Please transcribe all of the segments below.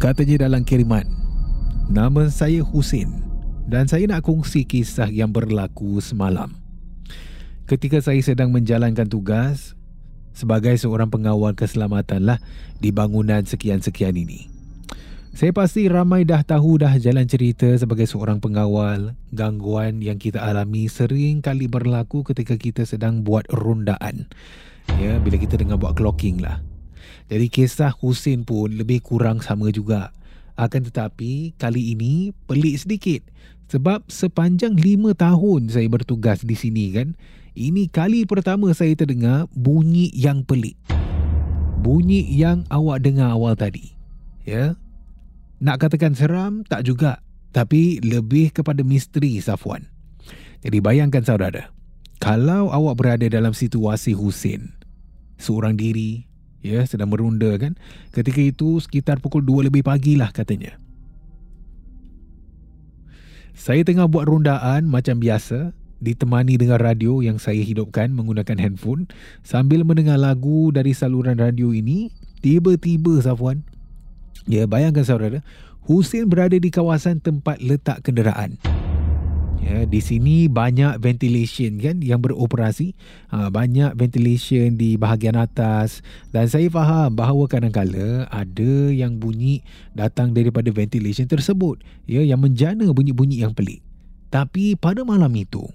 Katanya dalam kiriman, nama saya Husin dan saya nak kongsi kisah yang berlaku semalam. Ketika saya sedang menjalankan tugas sebagai seorang pengawal keselamatanlah di bangunan sekian-sekian ini. Saya pasti ramai dah tahu dah jalan cerita sebagai seorang pengawal, gangguan yang kita alami sering kali berlaku ketika kita sedang buat rondaan. Ya, bila kita dengar buat clocking lah. Jadi kisah Husin pun lebih kurang sama juga. Akan tetapi kali ini pelik sedikit. Sebab sepanjang 5 tahun saya bertugas di sini kan, ini kali pertama saya terdengar bunyi yang pelik. Bunyi yang awak dengar awal tadi. Ya. Nak katakan seram tak juga, tapi lebih kepada misteri Safwan. Jadi bayangkan saudara, kalau awak berada dalam situasi Husin, seorang diri, ya, sedang merunda kan. Ketika itu sekitar pukul 2 lebih pagi lah katanya. Saya tengah buat rondaan macam biasa, ditemani dengan radio yang saya hidupkan menggunakan handphone. Sambil mendengar lagu dari saluran radio ini, tiba-tiba Safwan, ya bayangkan saudara, Husin berada di kawasan tempat letak kenderaan. Ya, di sini banyak ventilation kan yang beroperasi, banyak ventilation di bahagian atas, dan saya faham bahawa kadang-kadang ada yang bunyi datang daripada ventilation tersebut, ya, yang menjana bunyi-bunyi yang pelik. Tapi pada malam itu,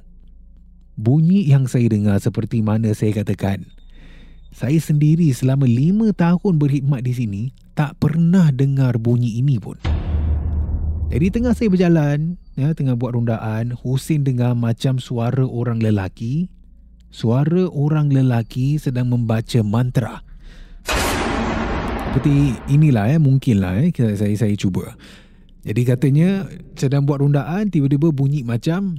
bunyi yang saya dengar seperti mana saya katakan, saya sendiri selama 5 tahun berkhidmat di sini tak pernah dengar bunyi ini pun. Jadi tengah saya berjalan, ya, tengah buat rondaan, Husin dengar macam suara orang lelaki. Suara orang lelaki sedang membaca mantra. Seperti inilah mungkinlah saya cuba. Jadi katanya sedang buat rondaan, tiba-tiba bunyi macam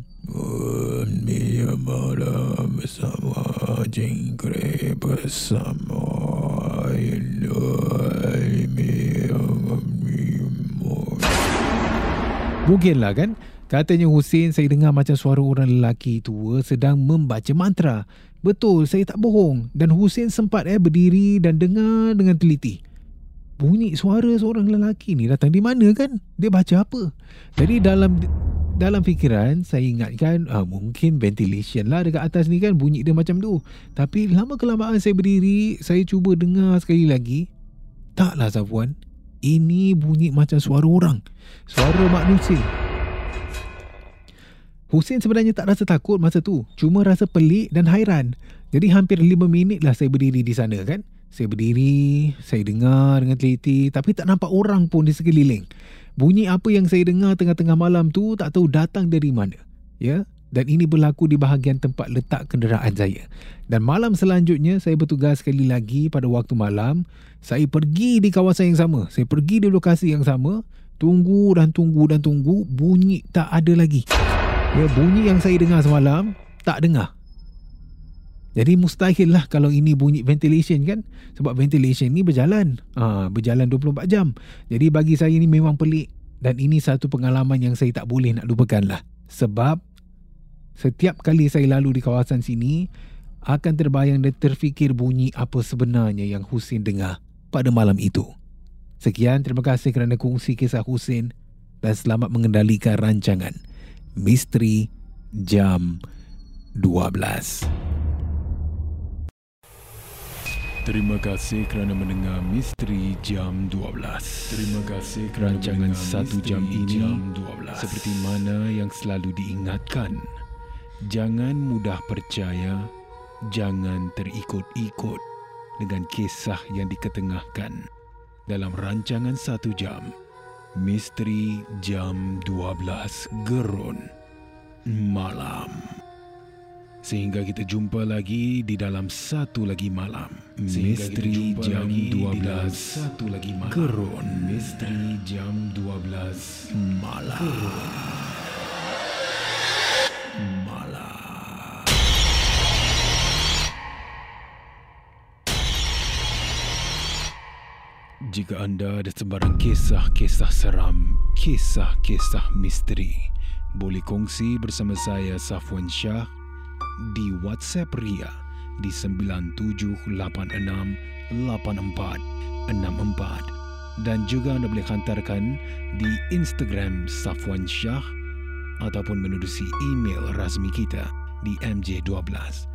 Mungkin lah kan? Katanya Husin, saya dengar macam suara orang lelaki tua sedang membaca mantra. Betul, saya tak bohong. Dan Husin sempat berdiri dan dengar dengan teliti. Bunyi suara seorang lelaki ni datang di mana kan? Dia baca apa? Jadi dalam fikiran, saya ingatkan mungkin ventilation lah dekat atas ni kan, bunyi dia macam tu. Tapi lama-kelamaan saya berdiri, saya cuba dengar sekali lagi. Taklah Safwan, ini bunyi macam suara orang. Suara manusia. Husin sebenarnya tak rasa takut masa tu, cuma rasa pelik dan hairan. Jadi hampir 5 minit lah saya berdiri di sana kan. Saya berdiri, saya dengar dengan teliti, tapi tak nampak orang pun di sekeliling. Bunyi apa yang saya dengar tengah-tengah malam tu tak tahu datang dari mana. Ya? Dan ini berlaku di bahagian tempat letak kenderaan saya. Dan malam selanjutnya saya bertugas sekali lagi pada waktu malam. Saya pergi di kawasan yang sama. Saya pergi di lokasi yang sama. Tunggu dan tunggu dan tunggu, bunyi tak ada lagi. Ya, bunyi yang saya dengar semalam, tak dengar. Jadi mustahil lah kalau ini bunyi ventilation kan. Sebab ventilation ni berjalan. Berjalan 24 jam. Jadi bagi saya ni memang pelik. Dan ini satu pengalaman yang saya tak boleh nak lupakan lah. Sebab setiap kali saya lalu di kawasan sini, akan terbayang dan terfikir bunyi apa sebenarnya yang Husin dengar pada malam itu. Sekian, terima kasih kerana kongsi kisah Husin. Dan selamat mengendalikan rancangan Misteri Jam 12. Terima kasih kerana mendengar Misteri Jam 12. Terima kasih kerana rancangan satu jam ini seperti mana yang selalu diingatkan. Jangan mudah percaya, jangan terikut-ikut dengan kisah yang diketengahkan dalam rancangan satu jam. Misteri Jam 12 Gerun Malam. Sehingga kita jumpa lagi di dalam satu lagi malam. Misteri Jam 12 satu lagi malam. Gerun Misteri Jam 12 Malam. Gerun Malam. Jika anda ada sebarang kisah-kisah seram, kisah-kisah misteri, boleh kongsi bersama saya Safwan Syah di WhatsApp Ria di 97868464 dan juga anda boleh hantarkan di Instagram Safwan Syah ataupun menerusi email rasmi kita di mj12@mediacorp.com.sg.